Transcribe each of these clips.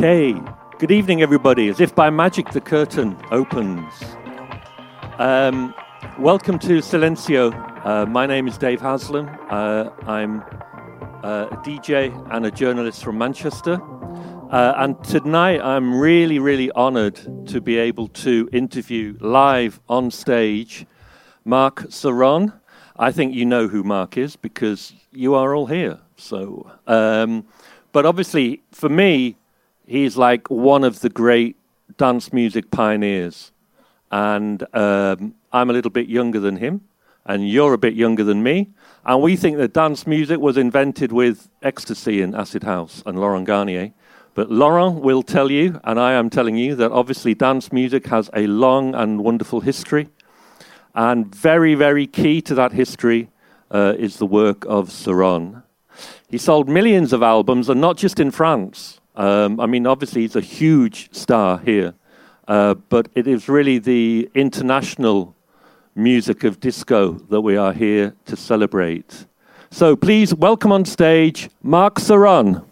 Kay. Good evening, everybody. As if by magic, the curtain opens. Welcome to Silencio. My name is Dave Haslam. I'm a DJ and a journalist from Manchester. And tonight, I'm really, really honoured to be able to interview live on stage Marc Cerrone. I think you know who Marc is because you are all here. So, but obviously, for me, he's like one of the great dance music pioneers. And I'm a little bit younger than him, and you're a bit younger than me. And we think that dance music was invented with ecstasy and acid house and Laurent Garnier. But Laurent will tell you, and I am telling you, that obviously dance music has a long and wonderful history. And very, very key to that history is the work of Saron. He sold millions of albums, and not just in France. I mean, obviously, he's a huge star here. But it is really the international music of disco that we are here to celebrate. So please welcome on stage Marc Cerrone.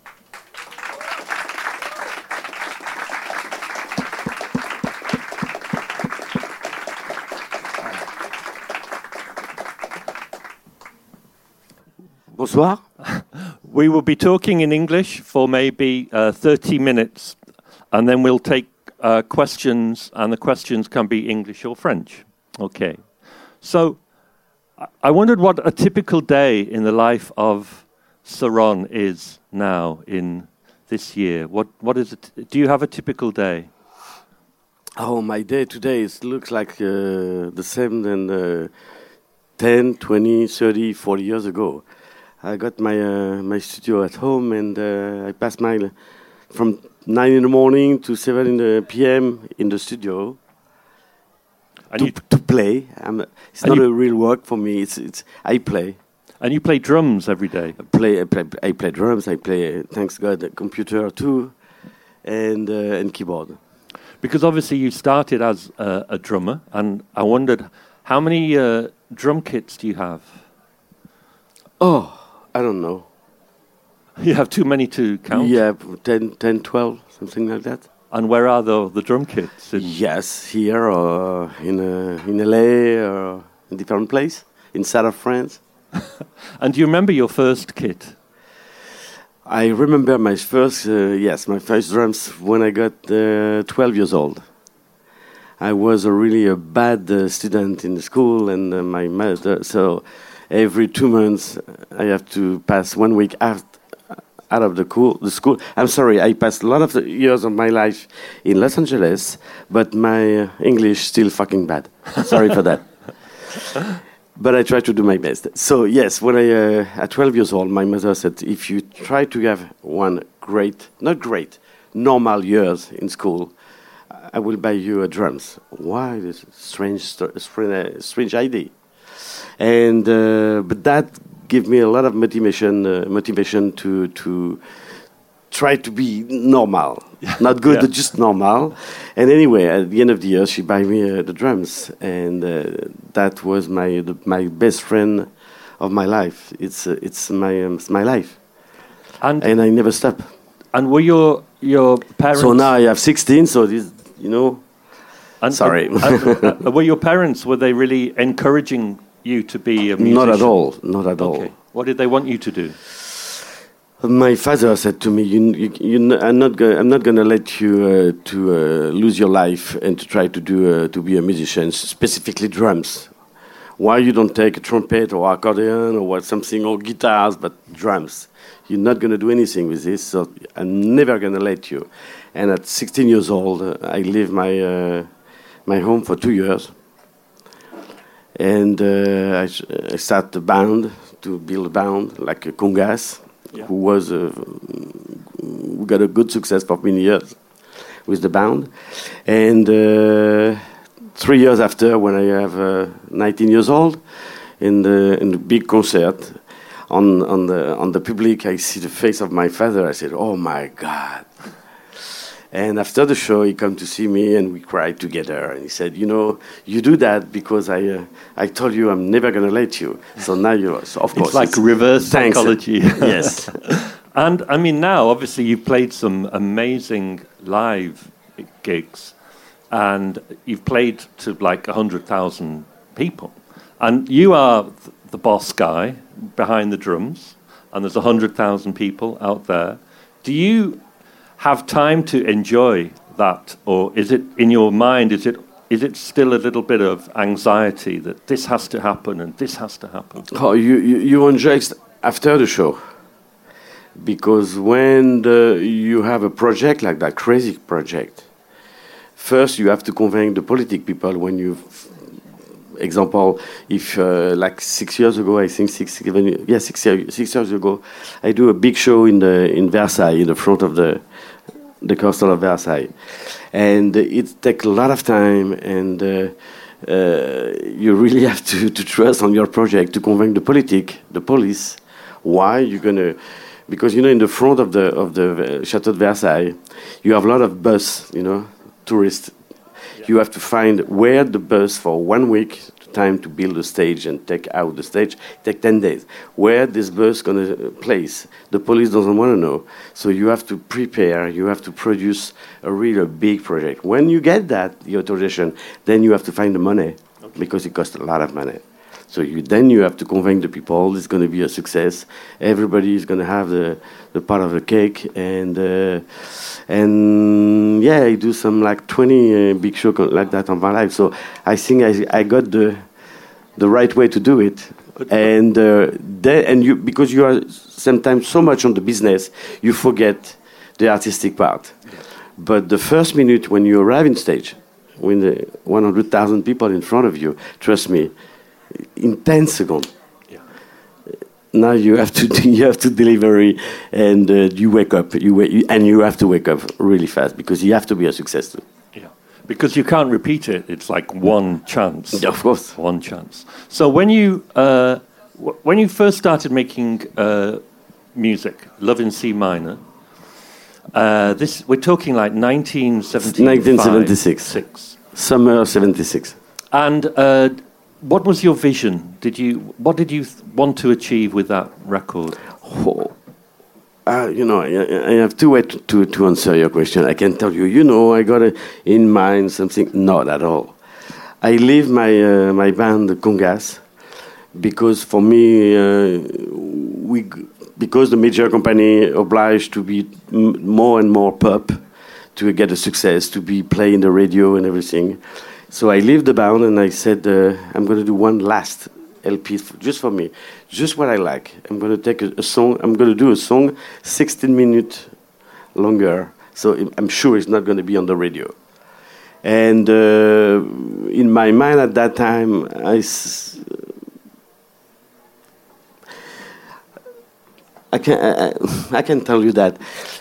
Bonsoir. We will be talking in English for maybe 30 minutes, and then we'll take questions, and the questions can be English or French. Okay. So I wondered what a typical day in the life of Saron is now in this year. What is it? Do you have a typical day? Oh, my day today looks like the same than 10, 20, 30, 40 years ago. I got my my studio at home, and I passed my from 9 in the morning to 7 in the p.m. in the studio to play. It's not a real work for me. It's I play. And you play drums every day. I play drums. I play, thanks God, a computer too, and keyboard. Because obviously you started as a drummer, and I wondered how many drum kits do you have? Oh, I don't know. You have too many to count? Yeah, 10, 12, something like that. And where are the drum kits? Yes, here or in LA or in different place, inside of France. And do you remember your first kit? I remember my first, my first drums when I got 12 years old. I was a really bad student in the school, and my mother, so every 2 months I have to pass 1 week out of the school. I'm sorry, I passed a lot of the years of my life in Los Angeles, but my English still fucking bad. Sorry for that. But I try to do my best. So yes, when I at 12 years old, my mother said, if you try to have normal years in school, I will buy you a drums. Why this strange idea? And but that gave me a lot of motivation to try to be normal, not good, but just normal. And anyway, at the end of the year, she buy me the drums, and that was my best friend of my life. It's my life, and I never stop. And were your parents? So now I have 16. So this, sorry. Were your parents? Were they really encouraging you to be a musician? Not at all. Okay. What did they want you to do? My father said to me, I'm not going to let you lose your life and to try to be a musician, specifically drums. Why you don't take a trumpet or accordion or something, or guitars, but drums? You're not going to do anything with this, so I'm never going to let you. And at 16 years old, I leave my my home for 2 years. And I started a band, to build a band, like Kongas, who got a good success for many years with the band. And 3 years after, when I have 19 years old, in the big concert, on the public, I see the face of my father. I said, "Oh my God!" And after the show, he came to see me, and we cried together. And he said, you do that because I told you I'm never going to let you. So now of course. It's like reverse psychology. Yes. And I mean, now obviously you've played some amazing live gigs, and you've played to like 100,000 people, and you are the boss guy behind the drums, and there's 100,000 people out there. Do you have time to enjoy that, or is it in your mind? Is it still a little bit of anxiety that this has to happen and this has to happen? Oh, you enjoy after the show. Because when you have a project like that, crazy project, first you have to convince the political people. When you, example, if like 6 years ago, I think six years ago, I do a big show in Versailles, in the front of the castle of Versailles, and it takes a lot of time, and you really have to trust on your project to convince the politic, the police, why you're gonna. Because you know, in the front of the Chateau de Versailles, you have a lot of bus, you know, tourists. Yeah. You have to find where the bus for 1 week time to build the stage and take out the stage. Take 10 days. Where this bus gonna place? The police doesn't want to know. So you have to prepare. You have to produce a really big project. When you get that the authorization, then you have to find the money, okay, because it costs a lot of money. So then you have to convince the people it's going to be a success. Everybody is going to have the part of the cake, and yeah, I do some like 20 big shows like that on my life. So I think I got the right way to do it. Okay. And you, because you are sometimes so much on the business, you forget the artistic part. Yeah. But the first minute when you arrive on stage, when the 100,000 people in front of you, trust me. In 10 seconds, yeah. Now you have to deliver, and you wake up. You have to wake up really fast because you have to be a success too. Yeah, because you can't repeat it. It's like one chance. Yeah, of course, one chance. So when you first started making music, Love in C Minor, this we're talking like 1976, summer of 76, and. What was your vision? What did you want to achieve with that record? You know, I have two ways to answer your question. I can tell you, you know, I got in mind something. Not at all. I leave my band Kongas because for me, because the major company obliged to be more and more pop to get a success, to be played in the radio and everything. So I leave the band and I said, I'm going to do one last LP just for me, just what I like. I'm going to take a song. I'm going to do a song 16 minutes longer. So I'm sure it's not going to be on the radio. And in my mind at that time, I can tell you that.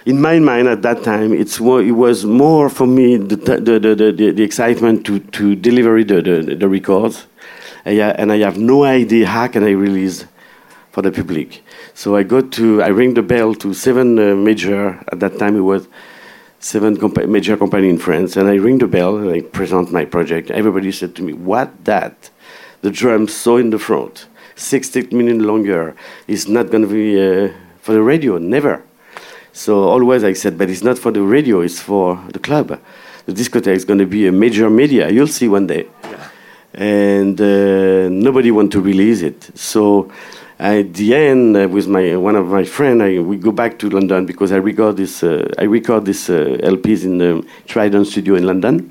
In my mind, at that time, it was more for me the excitement to deliver the records, and I have no idea how can I release for the public. So I ring the bell to seven major at that time. It was seven major company in France, and I ring the bell and I present my project. Everybody said to me, "What that? The drums so in the front." 60 minutes longer is not going to be for the radio, never. So always I said, but it's not for the radio, it's for the club. The discotheque is going to be a major media, you'll see one day. Yeah. And nobody want to release it. So at the end, with one of my friends, we go back to London because I record this LPs in the Trident Studio in London.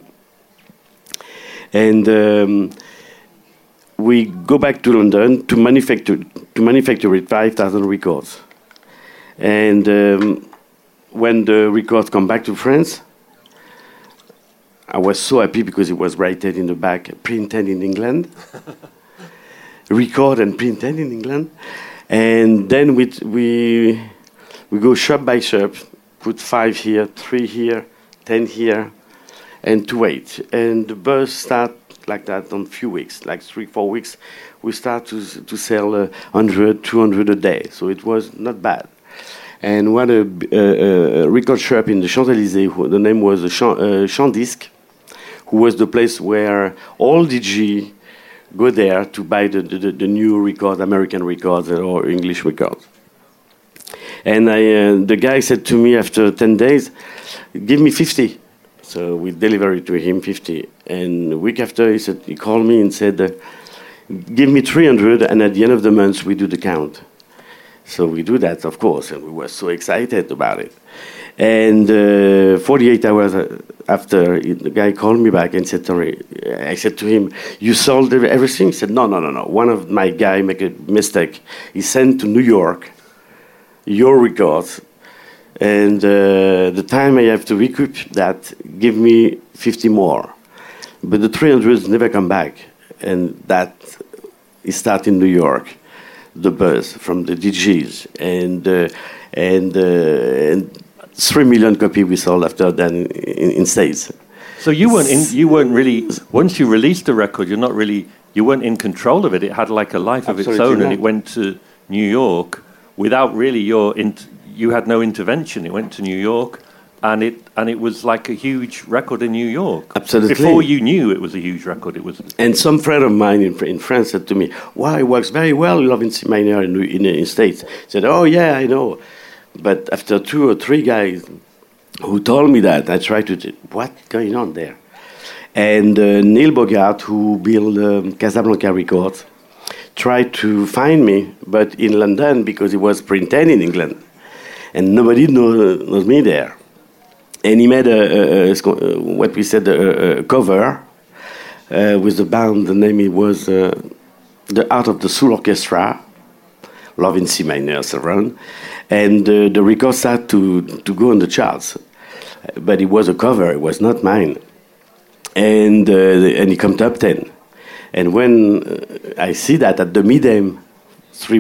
And... we go back to London to manufacture it 5,000 records, and when the records come back to France, I was so happy because it was written in the back, printed in England, recorded and printed in England, and then we go shop by shop, put 5 here, 3 here, 10 here, and to wait, and the bus starts. Like that on few weeks, like 3-4 weeks, we start to sell 100, 200 a day. So it was not bad. And what a record shop in the Champs-Élysées, the name was Chandisc, who was the place where all DG go there to buy the new records, American records or English records. And the guy said to me after 10 days, give me 50. So we delivered to him 50. And a week after, he called me and said, give me 300, and at the end of the month, we do the count. So we do that, of course, and we were so excited about it. And 48 hours after, the guy called me back and said, sorry, I said to him, you sold everything? He said, no. One of my guy make a mistake. He sent to New York your records, and the time I have to recoup that, give me 50 more. But the 300 never come back, and that is start in New York, the buzz from the DJs, and 3 million copies we sold after that in States. So you weren't really, once you released the record, you weren't in control of it. It had like a life of its own, and it went to New York without really you had no intervention. It went to New York, and it was like a huge record in New York. Absolutely. Before you knew it was a huge record, it was. And some friend of mine in France said to me, "Wow, it works very well, Love in C Minor in States." I said, "Oh yeah, I know." But after two or three guys who told me that, I tried to what's going on there? And Neil Bogart, who built Casablanca Records, tried to find me, but in London, because it was printed in England. And nobody knows me there. And he made a cover with the band, the name was the Art of the Soul Orchestra, Love in C Minor, Saron, and the record started to go on the charts, but it was a cover, it was not mine, and it came top 10, and when I see that at the Midem, 3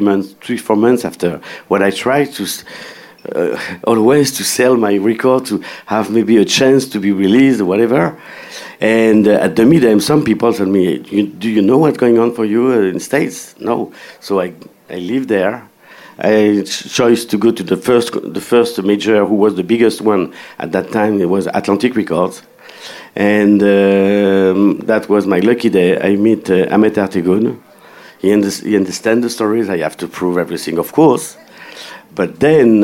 4 months after, when I try to always to sell my record to have maybe a chance to be released or whatever, and at the Midem some people tell me, do you know what's going on for you in States? No, so I lived there. I chose to go to the first major, who was the biggest one at that time. It was Atlantic Records, and that was my lucky day. I meet Ahmet Ertegun. He understands the stories. I have to prove everything, of course. But then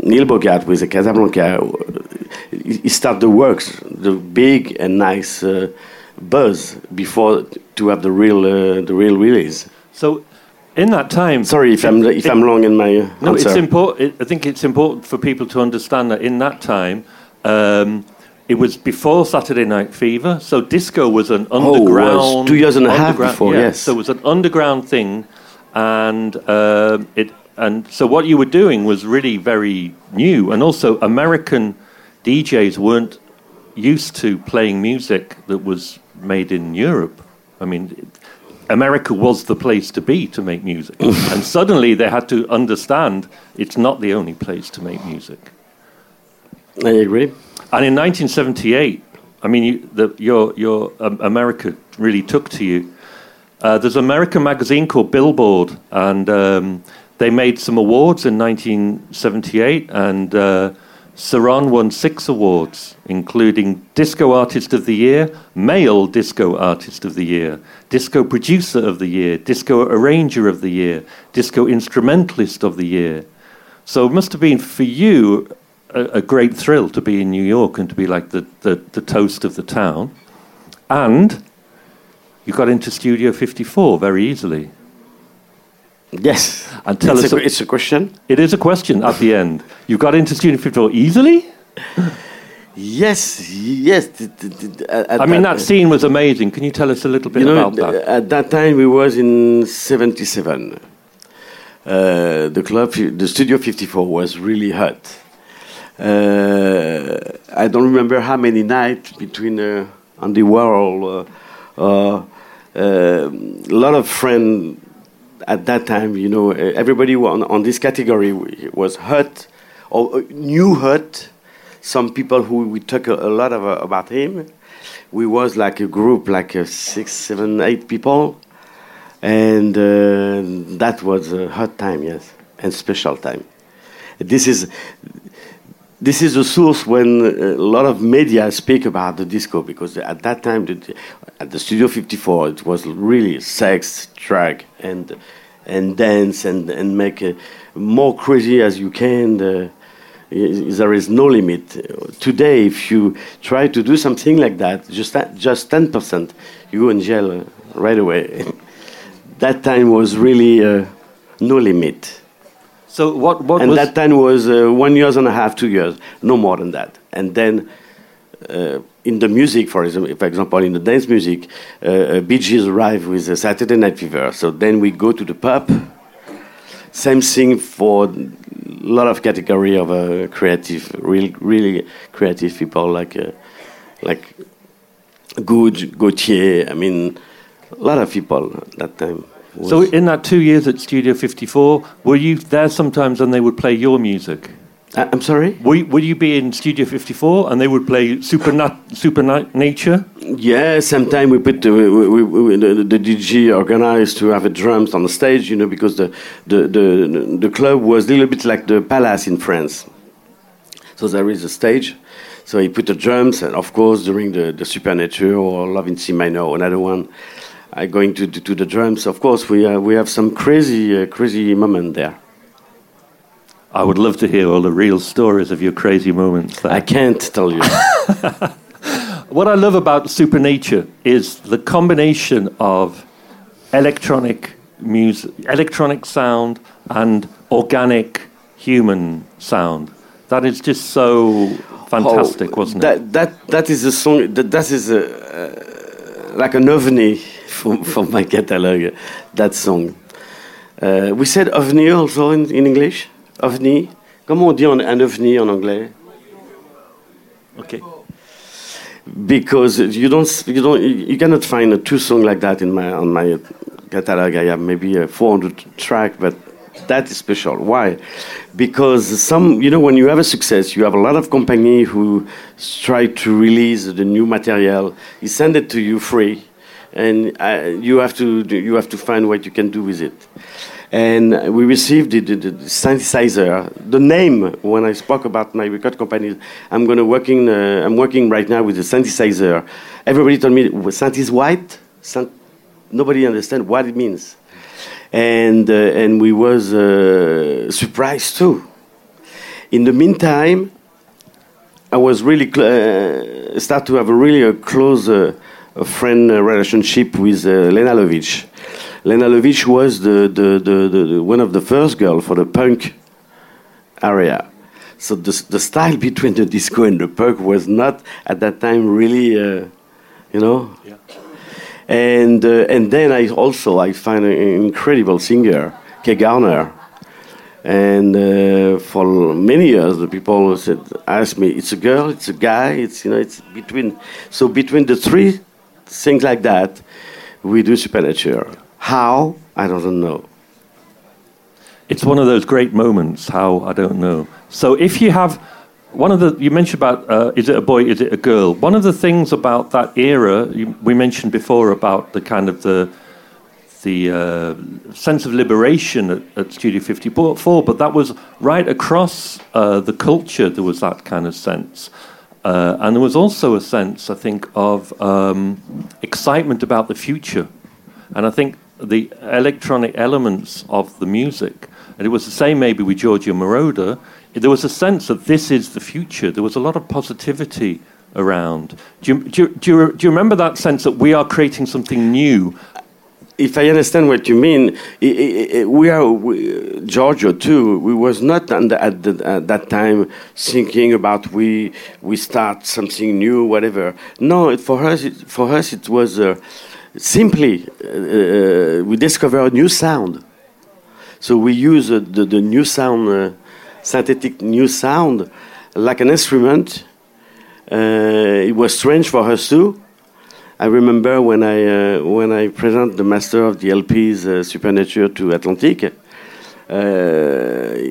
Neil Bogart with the Casablanca, he started the works, the big and nice buzz before to have the real release. So, in that time, sorry if I'm long in my answer. No, it's important. I think it's important for people to understand that in that time, it was before Saturday Night Fever. So disco was an underground. Oh, it was 2.5 years before. Yeah, yes. So it was an underground thing, and so what you were doing was really very new, and also American DJs weren't used to playing music that was made in Europe. I mean, America was the place to be to make music. And suddenly they had to understand it's not the only place to make music. I agree. And in 1978, I mean, your America really took to you. There's an American magazine called Billboard, and they made some awards in 1978, and Saron won 6 awards, including Disco Artist of the Year, Male Disco Artist of the Year, Disco Producer of the Year, Disco Arranger of the Year, Disco Instrumentalist of the Year. So it must have been for you a great thrill to be in New York and to be like the toast of the town. And you got into Studio 54 very easily. Yes, and it's a question. It is a question at the end. You got into Studio 54 easily? Yes. That scene was amazing. Can you tell us a little bit about that? At that time, we was in 77. The club, the Studio 54 was really hot. I don't remember how many nights between Andy Warhol. A lot of friends. At that time, everybody on this category was hot, or new hot. Some people who we talk a lot about him. We was like a group, like 6, 7, 8 people. And that was a hot time, yes, and special time. This is a source when a lot of media speak about the disco, because at that time, at the Studio 54, it was really sex, drug, and and dance and make more crazy as you can. There is no limit. Today, if you try to do something like that, just 10%, you go in jail right away. That time was really no limit. So what? And was that time was 1.5 years, 2 years, no more than that. And then in the music, for example, in the dance music, Bee Gees arrived with a Saturday Night Fever. So then we go to the pub. Same thing for a lot of category of creative, really creative people like Gouge, Gautier. I mean, a lot of people at that time. So in that 2 years at Studio 54, were you there sometimes and they would play your music? I'm sorry? Would you be in Studio 54 and they would play Supernature? Yeah, sometimes we put the DJ organized to have a drums on the stage, you know, because the club was a little bit like the Palace in France. So there is a stage. So he put the drums, and of course during the Supernature or Love in C Minor or another one, I going to the drums. Of course, we have some crazy moment there. I would love to hear all the real stories of your crazy moments there. I can't tell you. What I love about Supernature is the combination of electronic sound, and organic human sound. That is just so fantastic, wasn't it? That is a song. That is a like an ovni. From my catalogue, that song. We said ovni also in English. Ovni. Comment on dit un ovni en anglais? Okay. Because you cannot find two songs like that on my catalogue. I have maybe 400 tracks, but that is special. Why? Because when you have a success, you have a lot of company who try to release the new material. They send it to you free. And you have to find what you can do with it. And we received the synthesizer. The name, when I spoke about my record company, I'm working right now with the synthesizer. Everybody told me synth is white. Nobody understand what it means. And we was surprised too. In the meantime, I was really start to have a really close. A friend relationship with Lene Lovich. Lene Lovich was the one of the first girl for the punk area. So the style between the disco and the punk was not at that time really, Yeah. And then I find an incredible singer, Kay Garner. And for many years, the people asked me, "It's a girl, it's a guy, it's between." So between the three. Things like that, we do Supernature. How? I don't know. It's one of those great moments, how? I don't know. So if you have you mentioned about, is it a boy, is it a girl? One of the things about that era, we mentioned before about the kind of the sense of liberation at Studio 54, but that was right across the culture, there was that kind of sense. And there was also a sense, I think, of excitement about the future. And I think the electronic elements of the music, and it was the same maybe with Giorgio Moroder, there was a sense that this is the future. There was a lot of positivity around. Do you remember that sense that we are creating something new? If I understand what you mean, Giorgio too. We was not at that time thinking about we start something new, whatever. No, for us it was simply we discovered a new sound. So we use the new sound, synthetic new sound, like an instrument. It was strange for us too. I remember when I present the master of the LP's Supernature to Atlantic,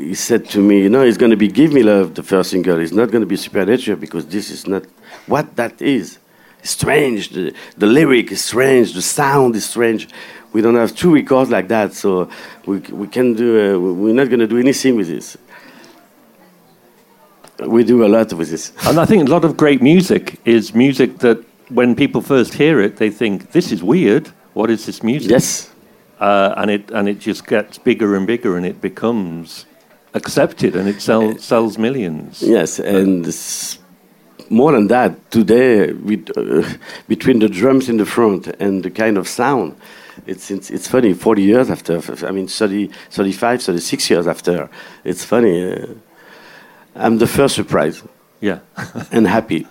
he said to me, it's going to be Give Me Love, the first single. It's not going to be Supernature because this is not what that is. It's strange. The lyric is strange. The sound is strange. We don't have two records like that, so we can do. We're not going to do anything with this. We do a lot with this. And I think a lot of great music is music that, when people first hear it, they think, this is weird. What is this music? Yes. and it just gets bigger and bigger, and it becomes accepted, and it sells millions. Yes, and more than that, today between the drums in the front and the kind of sound. It's funny, 40 years after, I mean, 35, 36 years after. It's funny. I'm the first surprise. Yeah. And happy.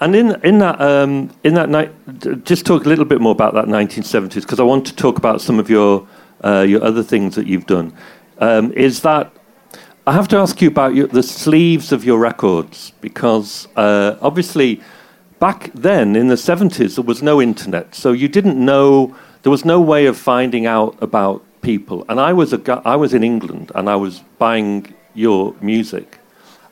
And in that night, just talk a little bit more about that 1970s, because I want to talk about some of your other things that you've done. I have to ask you about the sleeves of your records, because obviously back then in the 70s, there was no internet, so you didn't know. There was no way of finding out about people. And I was in England, and I was buying your music.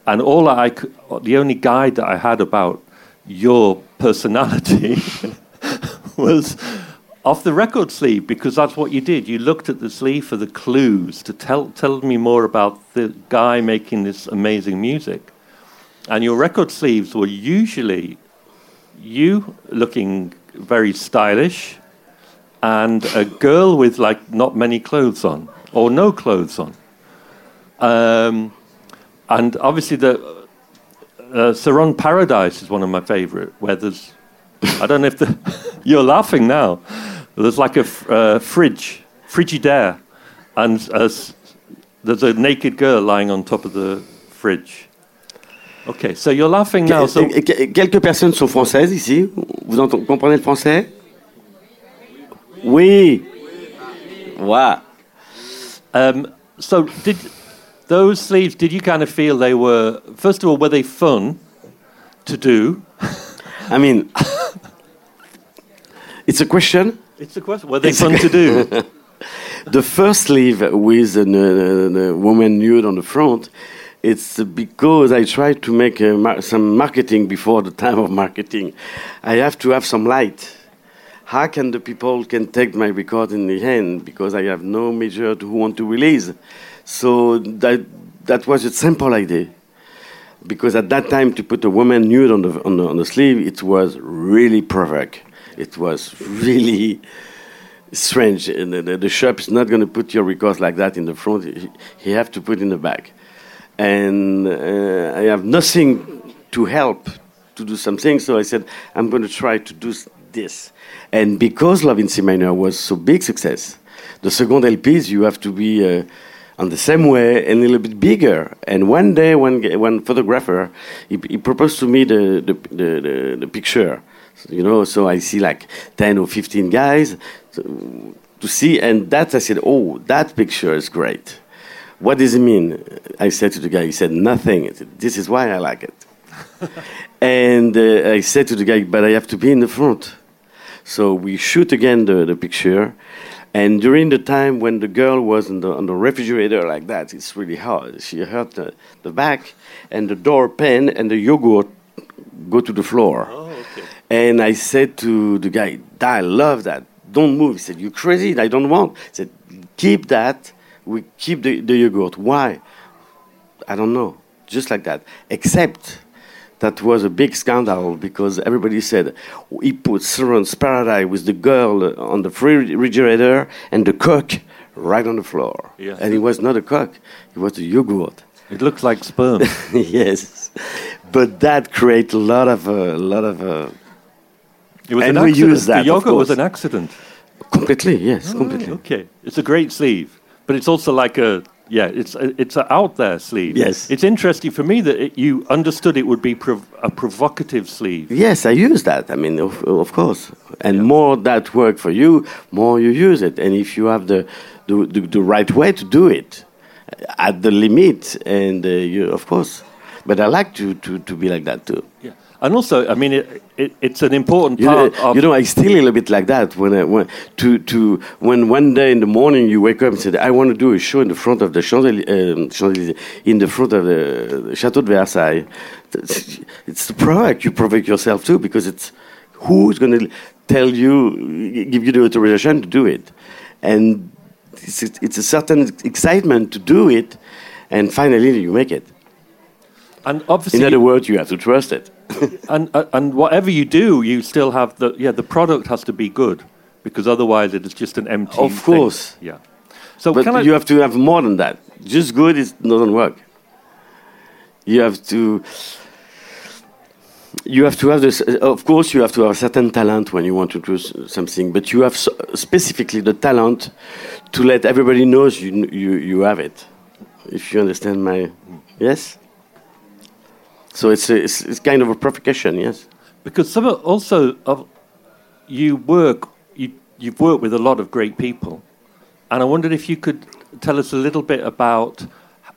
And the only guide that I had about your personality was off the record sleeve, because that's what you did. You looked at the sleeve for the clues to tell me more about the guy making this amazing music. And your record sleeves were usually you looking very stylish, and a girl with, like, not many clothes on, or no clothes on. And obviously the Saron Paradise is one of my favourite, where there's... I don't know if you're laughing now. There's like a frigidaire, and there's a naked girl lying on top of the fridge. Okay, so you're laughing now. So... Quelques personnes sont françaises ici. Vous comprenez le français? Oui. Wow. So did those sleeves, did you kind of feel they were, first of all, were they fun to do? I mean, it's a question. It's a question. Were they fun to do? The first sleeve with a woman nude on the front, it's because I tried to make some marketing before the time of marketing. I have to have some light. How can the people can take my record in the hand, because I have no major to who want to release? So that was a simple idea, because at that time to put a woman nude on the sleeve, it was really provocative. It was really strange. And the shop is not going to put your records like that in the front. He have to put in the back, and I have nothing to help to do something. So I said I'm going to try to do this. And because Love in C Minor was so big success, the second LPs, you have to be on the same way and a little bit bigger. And one day, one photographer, he proposed to me the picture. So, you know, so I see like 10 or 15 guys to see, and that I said, oh, that picture is great. What does it mean? I said to the guy, he said, nothing. I said, this is why I like it. And I said to the guy, but I have to be in the front. So we shoot again the picture, and during the time when the girl was on the refrigerator like that, it's really hard. She hurt the back, and the door pan and the yogurt go to the floor. Oh, okay. And I said to the guy, I love that. Don't move. He said, you crazy? I don't want. He said, keep that. We keep the yogurt. Why? I don't know. Just like that. Except... that was a big scandal, because everybody said he put Saron's Paradise with the girl on the refrigerator and the cock right on the floor. Yes. And it was not a cock, it was a yogurt. It looked like sperm. Yes, but that created a lot of. It was an accident. We used that, the yogurt was an accident. Completely, yes, completely. Right, okay, it's a great sleeve, but it's also like a. Yeah, it's an out-there sleeve. Yes. It's interesting for me that you understood it would be a provocative sleeve. Yes, I use that. I mean, of course. And more that work for you, more you use it. And if you have the right way to do it, at the limit, and of course. But I like to be like that, too. Yeah. And also, I mean, it's an important part of... You know, I still a little bit like that. When one day in the morning you wake up and say, I want to do a show in the front of the Champs-Élysées, in the front of the Chateau de Versailles. It's the product. You provoke yourself too, because it's who's going to tell you, give you the authorization to do it. And it's a certain excitement to do it, and finally you make it. And obviously, in other words, you have to trust it. And whatever you do, you still have the product has to be good, because otherwise it is just an empty thing. Of course. Yeah. So but you have to have more than that. Just good, it doesn't work. You have to have this. Of course, you have to have a certain talent when you want to do something, but you have specifically the talent to let everybody knows you have it. If you understand my, yes. So it's kind of a provocation, yes. Because some also of you've worked with a lot of great people, and I wondered if you could tell us a little bit about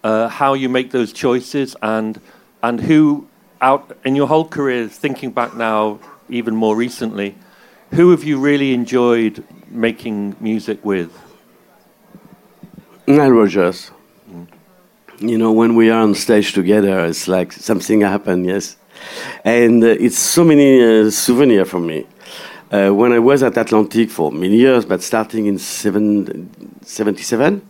how you make those choices and who. Out in your whole career, thinking back now, even more recently, who have you really enjoyed making music with? Nile Rodgers. Mm. You know, when we are on stage together, it's like something happened, yes. And it's so many souvenirs for me. When I was at Atlantic for many years, but starting in 77,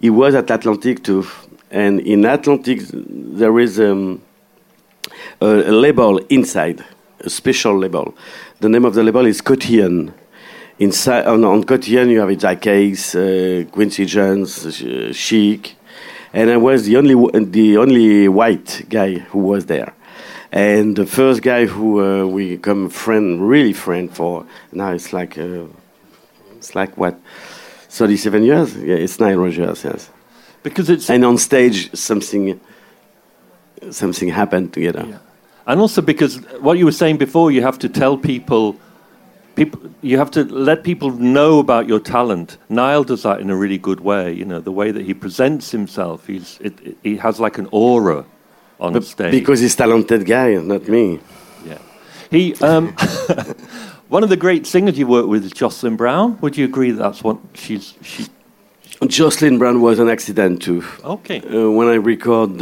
he was at Atlantic too. And in Atlantic, there is... a label inside, a special label. The name of the label is Cotillion. Inside on Cotillion you have Bicose, Quincy Jones, Chic, and I was the only white guy who was there. And the first guy who we become really friend for now. It's like what, 37 years? Yeah, it's Nile Rodgers, yes. Because it's and on stage something happened together. Yeah. And also because what you were saying before, you have to tell people, you have to let people know about your talent. Nile does that in a really good way, you know, the way that he presents himself. He has like an aura on stage. Because he's a talented guy, not me. Yeah. He one of the great singers you work with is Jocelyn Brown. Would you agree that's what she's Jocelyn Brown was an accident too. Okay. When I record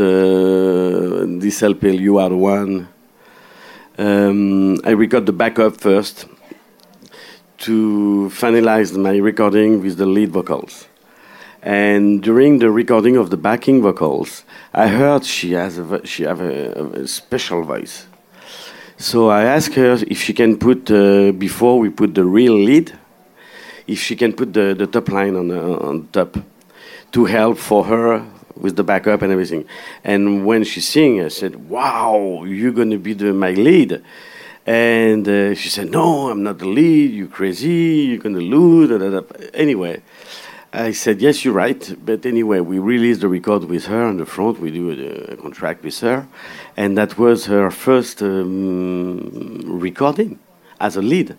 this LP, You Are One, I record the backup first to finalize my recording with the lead vocals. And during the recording of the backing vocals, I heard she has a special voice. So I asked her if she can put before we put the real lead. If she can put the top line on top to help for her with the backup and everything. And when she sing, I said, wow, you're going to be my lead. And she said, no, I'm not the lead. You're crazy. You're going to lose. Anyway, I said, yes, you're right. But anyway, we released the record with her on the front. We do a contract with her. And that was her first recording as a lead.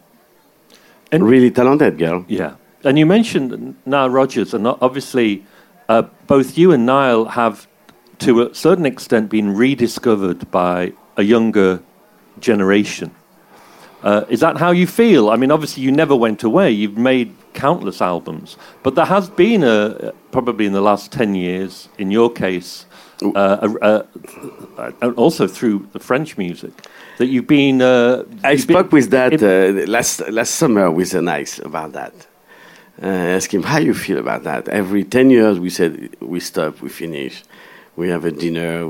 And really talented girl. Yeah. And you mentioned Nile Rodgers, and obviously both you and Nile have, to a certain extent, been rediscovered by a younger generation. Is that how you feel? I mean, obviously you never went away. You've made countless albums. But there has been, probably in the last 10 years, in your case, also through the French music, that you've been... I spoke with that last summer with Nice about that. I asked him, how you feel about that? Every 10 years we said, we stop, we finish, we have a dinner,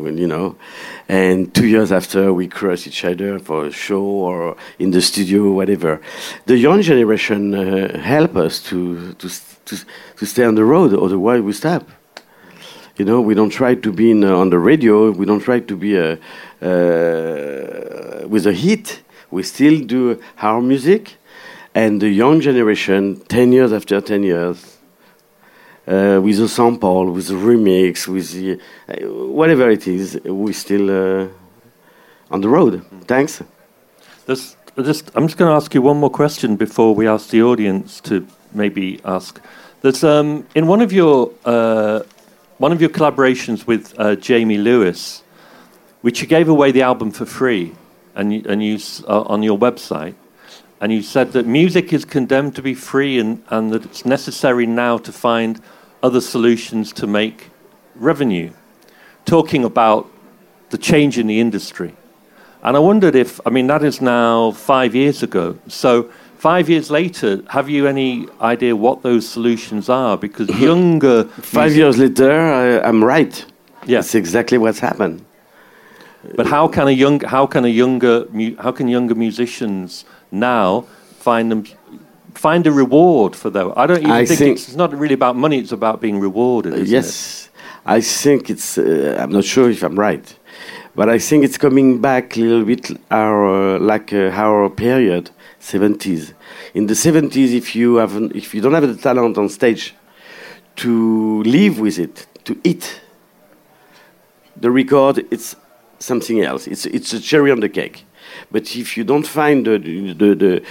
and 2 years after we cross each other for a show or in the studio, whatever. The young generation help us to stay on the road, otherwise we stop. You know, we don't try to be on the radio. We don't try to be with a hit. We still do our music. And the young generation, 10 years after 10 years, with a sample, with a remix, with whatever it is, we're still on the road. Thanks. I'm just going to ask you one more question before we ask the audience to maybe ask. There's, in one of your collaborations with Jamie Lewis, which you gave away the album for free, and you on your website, and you said that music is condemned to be free and that it's necessary now to find other solutions to make revenue, talking about the change in the industry. And I wondered if that is now 5 years ago, so 5 years later, have you any idea what those solutions are? Because younger... 5 years later, I'm right. Yeah. That's exactly what's happened. But how can younger musicians now find them, find a reward for that. I don't even think it's not really about money. It's about being rewarded. Yes, I think it's. I'm not sure if I'm right, but I think it's coming back a little bit our period, 70s. In the 70s, if you don't have the talent on stage to live with it, to eat the record, it's something else. It's a cherry on the cake. But if you don't find the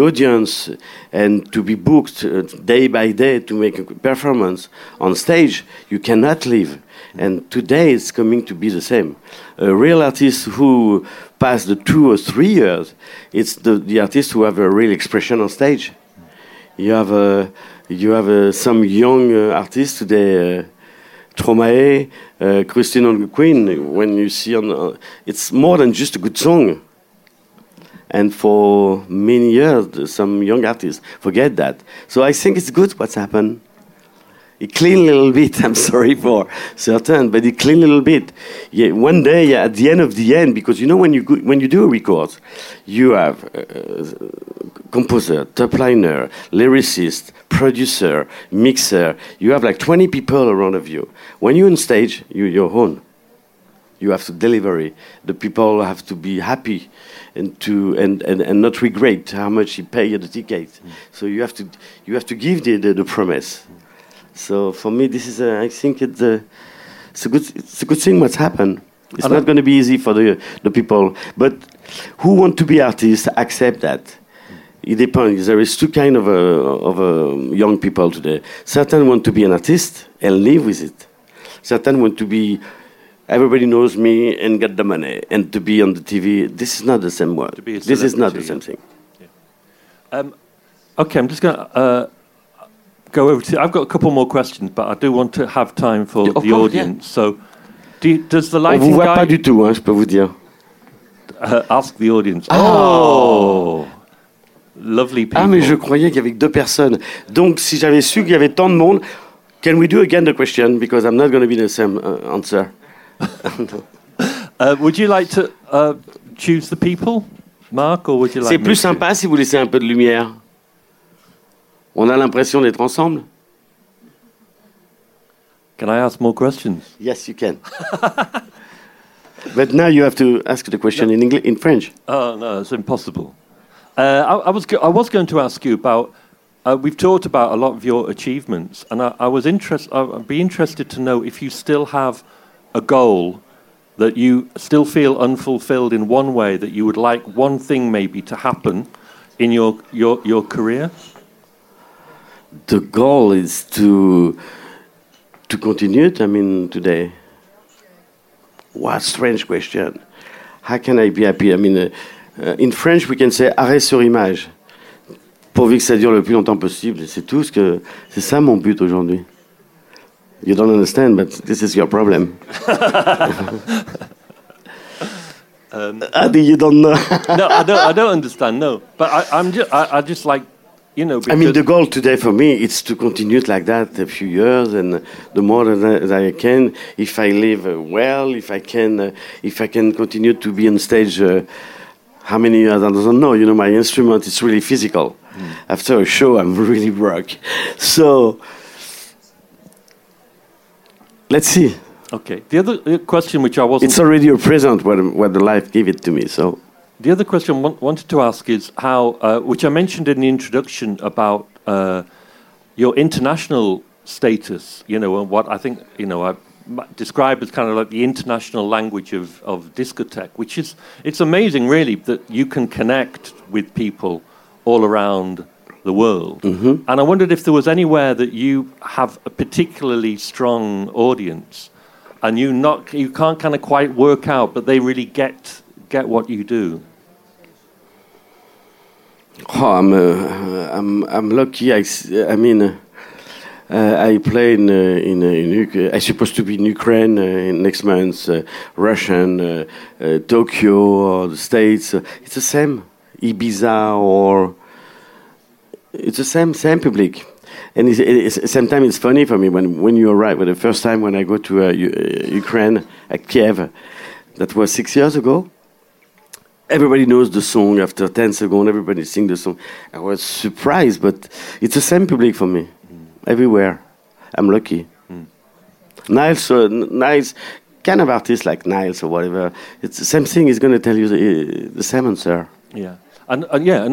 audience and to be booked day by day to make a performance on stage, you cannot live. And today it's coming to be the same. A real artist who passed the 2 or 3 years, it's the artists who have a real expression on stage. You have some young artists today. Stromae, Christine and the Queens, when you see it's more than just a good song. And for many years, some young artists forget that. So I think it's good what's happened. It cleaned a little bit, I'm sorry for certain, but it cleaned a little bit. Yeah, one day, at the end of the end, because you know when you do a record, you have composer, top liner, lyricist, producer, mixer. You have like 20 people around of you. When you're on stage, you're your own. You have to deliver. The people have to be happy and not regret how much you pay at the ticket. Mm. So you have to give the promise. So for me, this is I think it's a good thing what's happened. It's not going to be easy for the people, but who want to be artists accept that. It depends. There is two kind of young people today. Certain want to be an artist and live with it. Certain want to be everybody knows me and get the money and to be on the TV. This is not the same word. This is not the same thing. Yeah. Okay, I'm just going to. Go over to. I've got a couple more questions, but I do want to have time for the audience. Yeah. So, does the lighting guy? On vous voit pas du tout, hein, je peux vous dire. Ask the audience. Oh, lovely people. Ah, mais je croyais qu'il y avait que 2 personnes. Donc, si j'avais su qu'il y avait tant de monde, can we do again the question because I'm not going to be the same answer. Would you like to choose the people, Marc, or would you like? C'est plus sympa si vous laissez un peu de lumière. On a l'impression d'être ensemble. Can I ask more questions? Yes, you can. But now you have to ask the question in English, in French. Oh no, it's impossible. I was going to ask you about. We've talked about a lot of your achievements, and I'd be interested to know if you still have a goal that you still feel unfulfilled in one way, that you would like one thing maybe to happen in your career. The goal is to continue it. I mean, today. What strange question. How can I be happy? I mean, in French, we can say arrêt sur image. Pourvu que ça dure le plus longtemps possible. C'est tout ce que... C'est ça mon but aujourd'hui. You don't understand, but this is your problem. You don't know. No, I don't understand, no. But I'm just like... You know, I mean, the goal today for me is to continue it like that a few years, and the more that I can, if I live well, if I can continue to be on stage, how many years I don't know. You know, my instrument is really physical. Mm. After a show, I'm really broke. So let's see. Okay. The other question, which I wasn't—it's already a present what the life gave it to me. So. The other question I wanted to ask is how, which I mentioned in the introduction about your international status, you know, and what I think, you know, I describe as kind of like the international language of discotheque, which is, it's amazing really that you can connect with people all around the world. Mm-hmm. And I wondered if there was anywhere that you have a particularly strong audience and you can't kind of quite work out, but they really get what you do. Oh, I'm lucky. I play in I'm supposed to be in Ukraine in next month. Russian, Tokyo, or the States. It's the same. Ibiza, or it's the same public. And sometimes it's funny for me when you arrive. But the first time when I go to Ukraine at Kiev, that was 6 years ago. everybody knows the song. After 10 seconds, everybody sings the song. I was surprised, but it's the same public for me. Everywhere. I'm lucky. Niles, kind of artist like Niles or whatever, it's the same thing. He's going to tell you the same answer. Yeah. And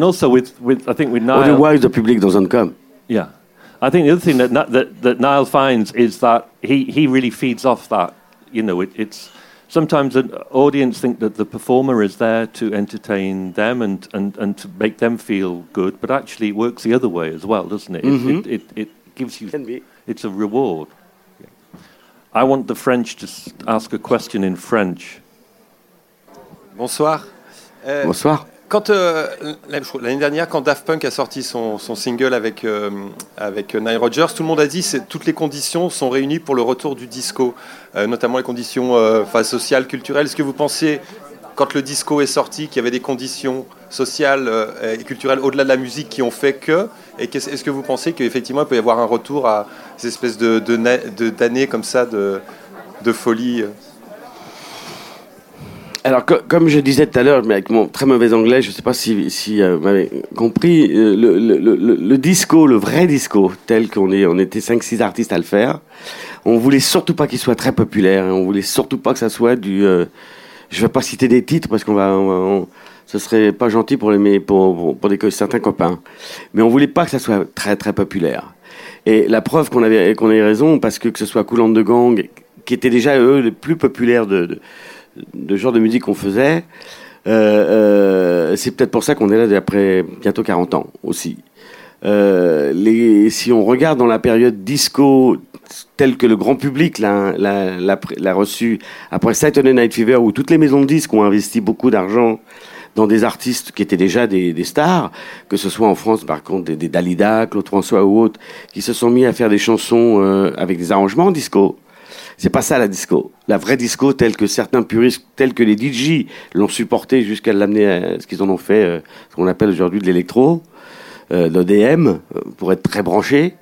also with I think with Niles... Otherwise, the public doesn't come. Yeah. I think the other thing that Niles finds is that he really feeds off that. You know, it's... Sometimes an audience think that the performer is there to entertain them and to make them feel good, but actually it works the other way as well, doesn't it? Mm-hmm. It gives you... Can be. It's a reward. Yeah. I want the French to ask a question in French. Bonsoir. Bonsoir. Quand l'année dernière, quand Daft Punk a sorti son single avec Nile Rodgers, tout le monde a dit que toutes les conditions sont réunies pour le retour du disco, notamment les conditions sociales, culturelles. Est-ce que vous pensiez, quand le disco est sorti, qu'il y avait des conditions sociales et culturelles au-delà de la musique qui ont fait que... Est-ce que vous pensez qu'effectivement, il peut y avoir un retour à ces espèces d'années comme ça de folie Alors, comme je disais tout à l'heure, mais avec mon très mauvais anglais, je ne sais pas si vous m'avez compris, le disco, le vrai disco, tel qu'on était 5-6 artistes à le faire, on voulait surtout pas qu'il soit très populaire, on voulait surtout pas que ça soit du... je ne vais pas citer des titres, parce qu'on ce serait pas gentil pour certains copains. Mais on voulait pas que ça soit très très populaire. Et la preuve qu'on avait raison, parce que ce soit Coulante de Gang, qui étaient déjà, eux, les plus populaires de genre de musique qu'on faisait, c'est peut-être pour ça qu'on est là après bientôt 40 ans aussi. Si on regarde dans la période disco telle que le grand public l'a reçue après Saturday Night Fever, où toutes les maisons de disques ont investi beaucoup d'argent dans des artistes qui étaient déjà des stars, que ce soit en France par contre des Dalida, Claude François ou autres, qui se sont mis à faire des chansons avec des arrangements disco. C'est pas ça la disco. La vraie disco, telle que certains puristes, telle que les DJ l'ont supportée jusqu'à l'amener à ce qu'ils en ont fait, ce qu'on appelle aujourd'hui de l'électro, l'ODM, pour être très branché.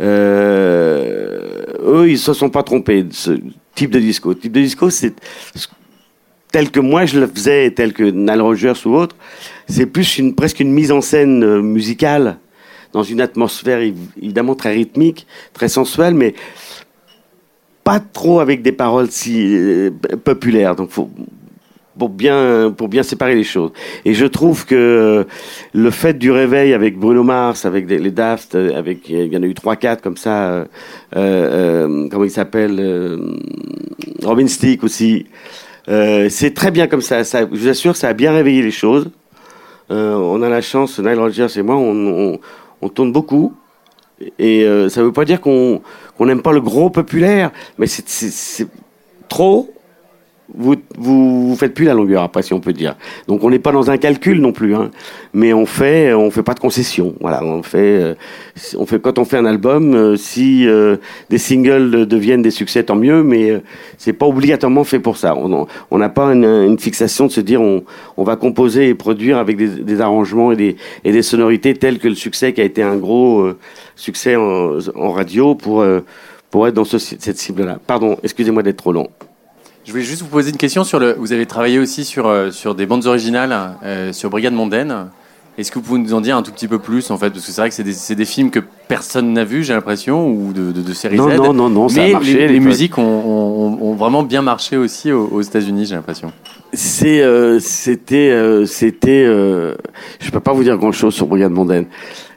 Eux, ils se sont pas trompés de ce type de disco. Le type de disco, c'est tel que moi je le faisais, tel que Nile Rodgers ou autre. C'est plus presque une mise en scène musicale, dans une atmosphère évidemment très rythmique, très sensuelle, mais pas trop avec des paroles si populaires, donc faut pour bien séparer les choses. Et je trouve que le fait du réveil avec Bruno Mars, avec les Daft, avec il y en a eu 3-4 comme ça, comment il s'appelle, Robin Stick aussi, c'est très bien comme ça. Je vous assure, ça a bien réveillé les choses. On a la chance, Nile Rodgers et moi, on tourne beaucoup. Et ça ne veut pas dire qu'on n'aime pas le gros populaire, mais c'est trop, vous faites plus la longueur après, si on peut dire. Donc on n'est pas dans un calcul non plus, hein. Mais on fait pas de concessions. Voilà, quand on fait un album, si des singles deviennent des succès, tant mieux, mais c'est pas obligatoirement fait pour ça. On n'a pas une fixation de se dire on va composer et produire avec des arrangements et des sonorités telles que le succès qui a été un gros succès en radio pour être dans cette cible-là. Pardon, excusez-moi d'être trop long. Je voulais juste vous poser une question sur vous avez travaillé aussi sur des bandes originales, sur Brigade Mondaine. Est-ce que vous pouvez nous en dire un tout petit peu plus, en fait, parce que c'est vrai que c'est des films que personne n'a vu, j'ai l'impression, ou de série Z. Non, ça a marché. Mais les musiques ont vraiment bien marché aussi aux États-Unis, j'ai l'impression. C'était je peux pas vous dire grand-chose sur Brigade Mondaine.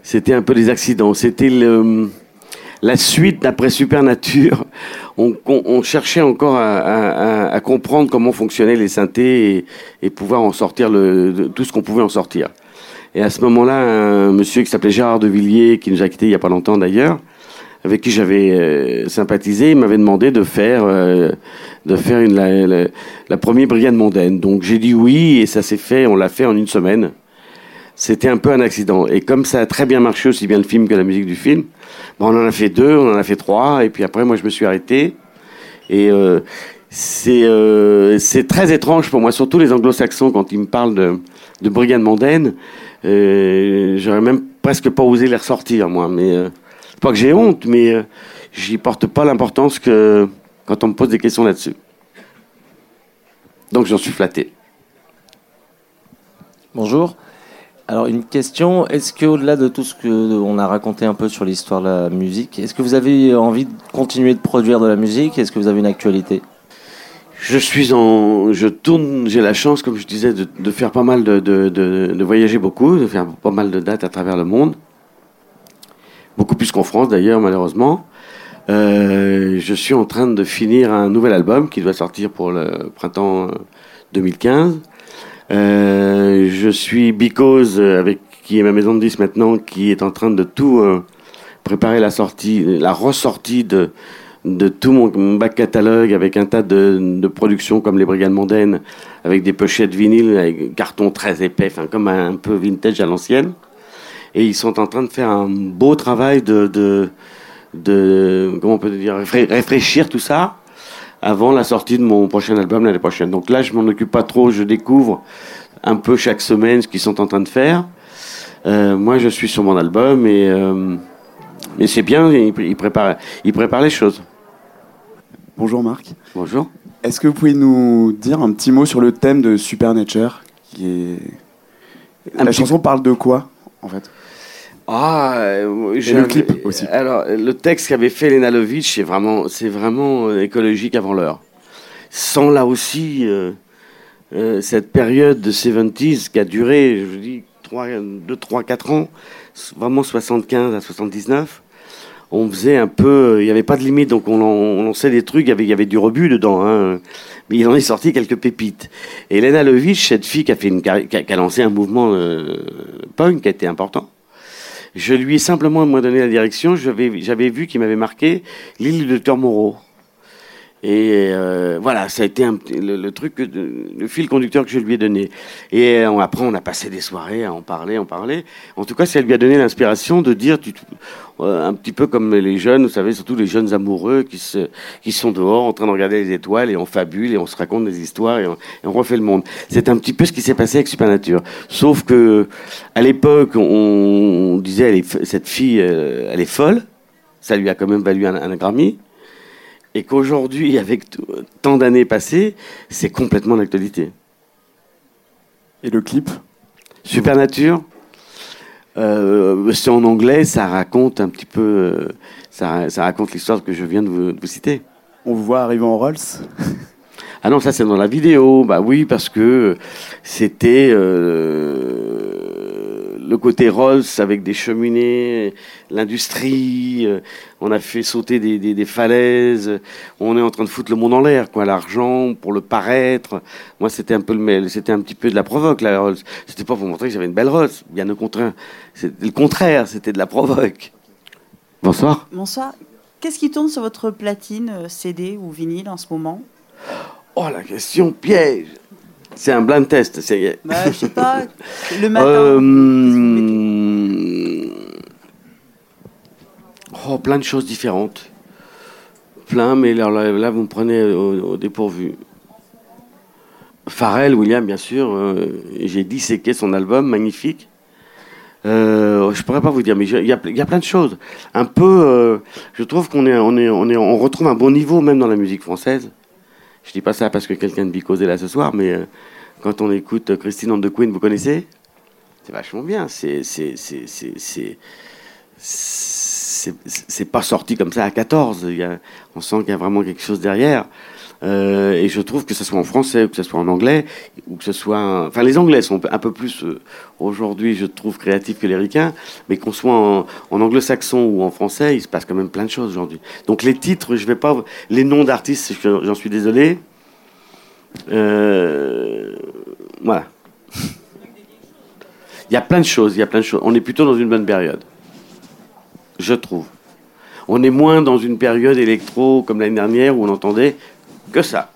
C'était un peu des accidents. C'était la suite d'après Supernature. On cherchait encore à comprendre comment fonctionnaient les synthés et pouvoir en sortir tout ce qu'on pouvait en sortir. Et à ce moment-là, un monsieur qui s'appelait Gérard de Villiers, qui nous a quittés il n'y a pas longtemps d'ailleurs, avec qui j'avais sympathisé, il m'avait demandé de faire la première Brigade Mondaine. Donc j'ai dit oui, et ça s'est fait, on l'a fait en une semaine. C'était un peu un accident. Et comme ça a très bien marché, aussi bien le film que la musique du film, on en a fait 2, on en a fait 3, et puis après, moi, je me suis arrêté. Et c'est très étrange pour moi, surtout les anglo-saxons, quand ils me parlent de Brigade Mondaine, j'aurais même presque pas osé les ressortir, moi. Mais pas que j'ai honte, mais j'y porte pas l'importance que quand on me pose des questions là-dessus. Donc, j'en suis flatté. Bonjour. Alors une question, est-ce qu'au-delà de tout ce qu'on a raconté un peu sur l'histoire de la musique, est-ce que vous avez envie de continuer de produire de la musique? Est-ce que vous avez une actualité? J'ai la chance, comme je disais, de faire pas mal de voyager beaucoup, de faire pas mal de dates à travers le monde. Beaucoup plus qu'en France d'ailleurs, malheureusement. Je suis en train de finir un nouvel album qui doit sortir pour le printemps 2015. Je suis Bicose, qui est ma maison de disques maintenant, qui est en train de tout préparer la ressortie de tout mon back catalogue, avec un tas de productions comme les Brigades Mondaine, avec des pochettes vinyles, avec carton très épais, comme un peu vintage à l'ancienne. Et ils sont en train de faire un beau travail de comment on peut dire, réfléchir tout ça avant la sortie de mon prochain album l'année prochaine. Donc là, je m'en occupe pas trop, je découvre un peu chaque semaine ce qu'ils sont en train de faire. Moi, je suis sur mon album et mais c'est bien, ils préparent les choses. Bonjour Marc. Bonjour. Est-ce que vous pouvez nous dire un petit mot sur le thème de Supernature chanson parle de quoi en fait? Le clip aussi. Alors, le texte qu'avait fait Lene Lovich, c'est vraiment écologique avant l'heure. Sans là aussi cette période de 70s qui a duré, je dis, 3-4 ans, vraiment 75 à 79, on faisait un peu, il n'y avait pas de limite, donc on lançait des trucs, il y avait du rebut dedans, hein, mais il en est sorti quelques pépites. Et Lene Lovich, cette fille qui a lancé un mouvement punk qui a été important, je lui ai simplement donné la direction. J'avais vu qu'il m'avait marqué l'île du docteur Moreau. Et voilà, ça a été le fil conducteur que je lui ai donné. Et après, on a passé des soirées à en parler. En tout cas, ça lui a donné l'inspiration de dire, un petit peu comme les jeunes, vous savez, surtout les jeunes amoureux qui sont dehors en train de regarder les étoiles, et on fabule et on se raconte des histoires et on refait le monde. C'est un petit peu ce qui s'est passé avec Supernature. Sauf que à l'époque, on disait cette fille, elle est folle. Ça lui a quand même valu un Grammy. Et qu'aujourd'hui, avec tant d'années passées, c'est complètement l'actualité. Et le clip Supernature, c'est en anglais, ça raconte un petit peu, ça raconte l'histoire que je viens de vous citer. On vous voit arriver en Rolls. Ah non, ça c'est dans la vidéo. Bah oui, parce que c'était le côté Rolls avec des cheminées, l'industrie, on a fait sauter des falaises, on est en train de foutre le monde en l'air, quoi, l'argent pour le paraître. Moi, c'était un petit peu de la provoque, la Rolls. C'était pas pour montrer que j'avais une belle Rolls, bien au contraire. C'était le contraire, c'était de la provoque. Bonsoir. Bonsoir. Qu'est-ce qui tourne sur votre platine CD ou vinyle en ce moment? Oh, la question piège! C'est un blind test. Je sais pas. Le matin. Plein de choses différentes. Plein, mais là vous me prenez au dépourvu. Pharrell Williams, bien sûr. J'ai disséqué son album, magnifique. Je pourrais pas vous dire, mais il y a plein de choses. Un peu, je trouve qu'on retrouve un bon niveau même dans la musique française. Je dis pas ça parce que quelqu'un de Bicose est là ce soir, mais quand on écoute Christine and the Queens, vous connaissez ? C'est vachement bien. C'est pas sorti comme ça à 14. On sent qu'il y a vraiment quelque chose derrière. Et je trouve que ce soit en français ou que ce soit en anglais ou que ce soit, les Anglais sont un peu plus aujourd'hui, je trouve, créatifs que les Ricains, mais qu'on soit en anglo-saxon ou en français, il se passe quand même plein de choses aujourd'hui. Donc les titres, les noms d'artistes, j'en suis désolé. Voilà. Il y a plein de choses. On est plutôt dans une bonne période, je trouve. On est moins dans une période électro comme l'année dernière où on entendait que ça.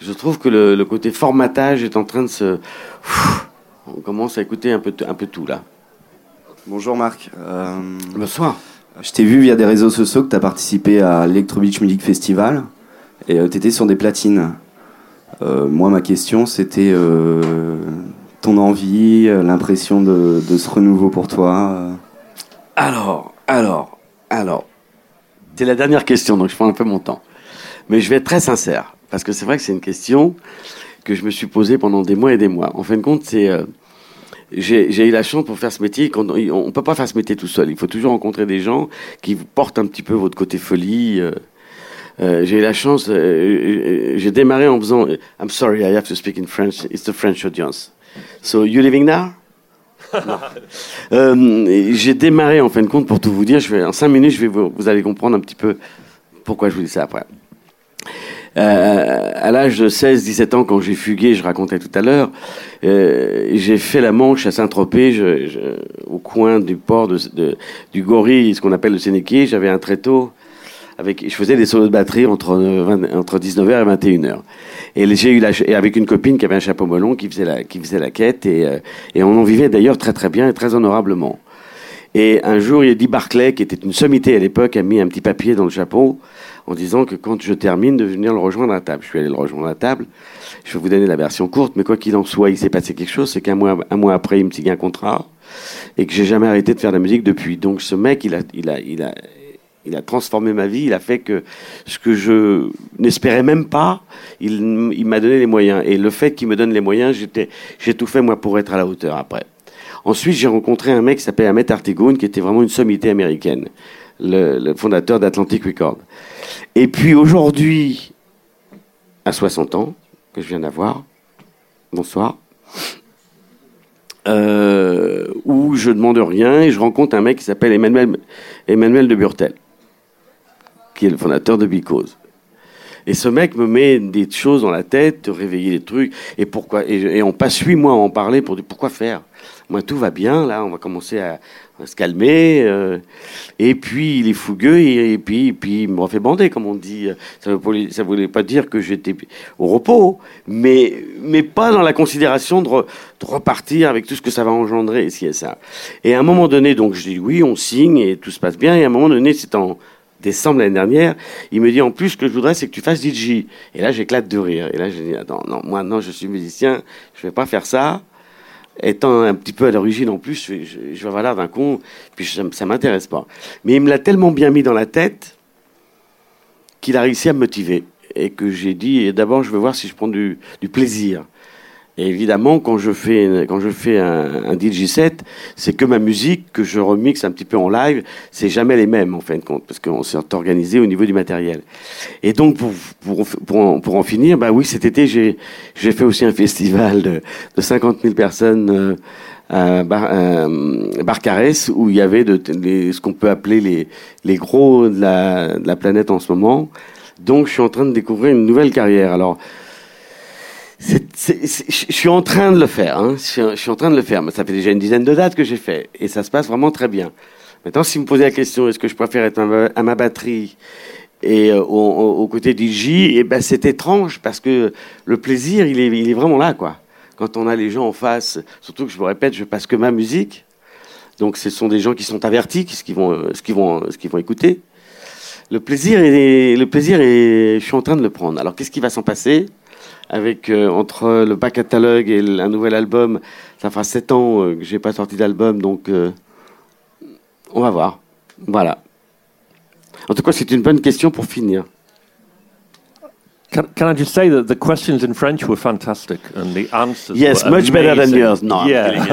Je trouve que le côté formatage est en train de se... On commence à écouter un peu tout, là. Bonjour, Marc. Bonsoir. Je t'ai vu via des réseaux sociaux que tu as participé à l'Electro Beach Music Festival et tu étais sur des platines. Moi, ma question, c'était ton envie, l'impression de ce renouveau pour toi. Alors... C'est la dernière question, donc je prends un peu mon temps. Mais je vais être très sincère, parce que c'est vrai que c'est une question que je me suis posée pendant des mois et des mois. En fin de compte, j'ai eu la chance pour faire ce métier, on peut pas faire ce métier tout seul. Il faut toujours rencontrer des gens qui vous portent un petit peu votre côté folie. J'ai eu la chance, j'ai démarré en faisant « I'm sorry, I have to speak in French, it's the French audience. So, you living now ?» j'ai démarré en fin de compte, pour tout vous dire, en 5 minutes, vous allez comprendre un petit peu pourquoi je vous dis ça après. À l'âge de 16-17 ans, quand j'ai fugué, je racontais tout à l'heure, j'ai fait la Manche à Saint-Tropez, au coin du port du Gorille, ce qu'on appelle le Sénéquier. J'avais un tréteau, je faisais des solos de batterie entre 19h et 21h. Et j'ai eu et avec une copine qui avait un chapeau melon, qui faisait la quête, et on en vivait d'ailleurs très très bien et très honorablement. Et un jour, Eddie Barclay, qui était une sommité à l'époque, a mis un petit papier dans le chapeau en disant que quand je termine, de venir le rejoindre à la table. Je suis allé le rejoindre à la table. Je vais vous donner la version courte, mais quoi qu'il en soit, il s'est passé quelque chose. C'est qu'un mois après, il me signe un contrat et que j'ai jamais arrêté de faire de la musique depuis. Donc, ce mec, il a transformé ma vie, il a fait que ce que je n'espérais même pas, il m'a donné les moyens. Et le fait qu'il me donne les moyens, j'ai tout fait, moi, pour être à la hauteur après. Ensuite, j'ai rencontré un mec qui s'appelait Ahmet Ertegun, qui était vraiment une sommité américaine, le fondateur d'Atlantic Records. Et puis aujourd'hui, à 60 ans, que je viens d'avoir, bonsoir, où je demande rien et je rencontre un mec qui s'appelle Emmanuel de Burtel, qui est le fondateur de Bicose. Et ce mec me met des choses dans la tête, réveiller des trucs. Et pourquoi? Et on passe 8 mois à en parler pour dire pourquoi faire. Moi, tout va bien, là, on va commencer à se calmer. Et puis, il est fougueux, et puis il me refait bander, comme on dit. Ça voulait pas dire que j'étais au repos, mais pas dans la considération de repartir avec tout ce que ça va engendrer, si et ça. Et à un moment donné, donc, je dis oui, on signe, et tout se passe bien. Et à un moment donné, c'est en décembre l'année dernière, il me dit en plus ce que je voudrais c'est que tu fasses DJ. Et là j'éclate de rire. Et là j'ai dit attends, non, moi non, je suis musicien, je vais pas faire ça. Étant un petit peu à l'origine en plus, je vais avoir l'air d'un con, puis ça m'intéresse pas. Mais il me l'a tellement bien mis dans la tête qu'il a réussi à me motiver. Et que j'ai dit et d'abord je vais voir si je prends du plaisir. Et évidemment, quand je fais un DJ set, c'est que ma musique que je remixe un petit peu en live, c'est jamais les mêmes en fin de compte, parce qu'on s'est organisé au niveau du matériel. Et donc pour en finir, bah oui, cet été j'ai fait aussi un festival de 50 000 personnes à Barcarès, où il y avait ce qu'on peut appeler les gros de la planète en ce moment. Donc je suis en train de découvrir une nouvelle carrière. Alors je suis en train de le faire, hein. Je suis en train de le faire, mais ça fait déjà une dizaine de dates que j'ai fait, et ça se passe vraiment très bien. Maintenant, si vous me posez la question, est-ce que je préfère être à ma batterie et au côté du J, et ben c'est étrange parce que le plaisir, il est vraiment là, quoi. Quand on a les gens en face, surtout que je vous répète, je passe que ma musique, donc ce sont des gens qui sont avertis, ce qu'ils vont écouter. Le plaisir, je suis en train de le prendre. Alors, qu'est-ce qui va s'en passer? Avec entre le bas catalogue et un nouvel album, ça fera 7 ans que j'ai pas sorti d'album, donc on va voir. Voilà. En tout cas, c'est une bonne question pour finir. Can I just say that the questions in French were fantastic and the answers were much amazing. Better than yours. No, yeah.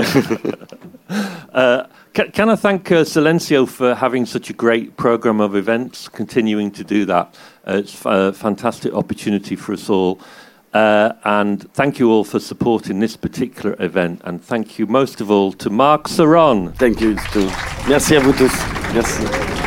Can I thank Silencio for having such a great program of events, continuing to do that. It's a fantastic opportunity for us all. And thank you all for supporting this particular event. And thank you most of all to Marc Cerrone. Thank you. Merci à vous tous. Merci.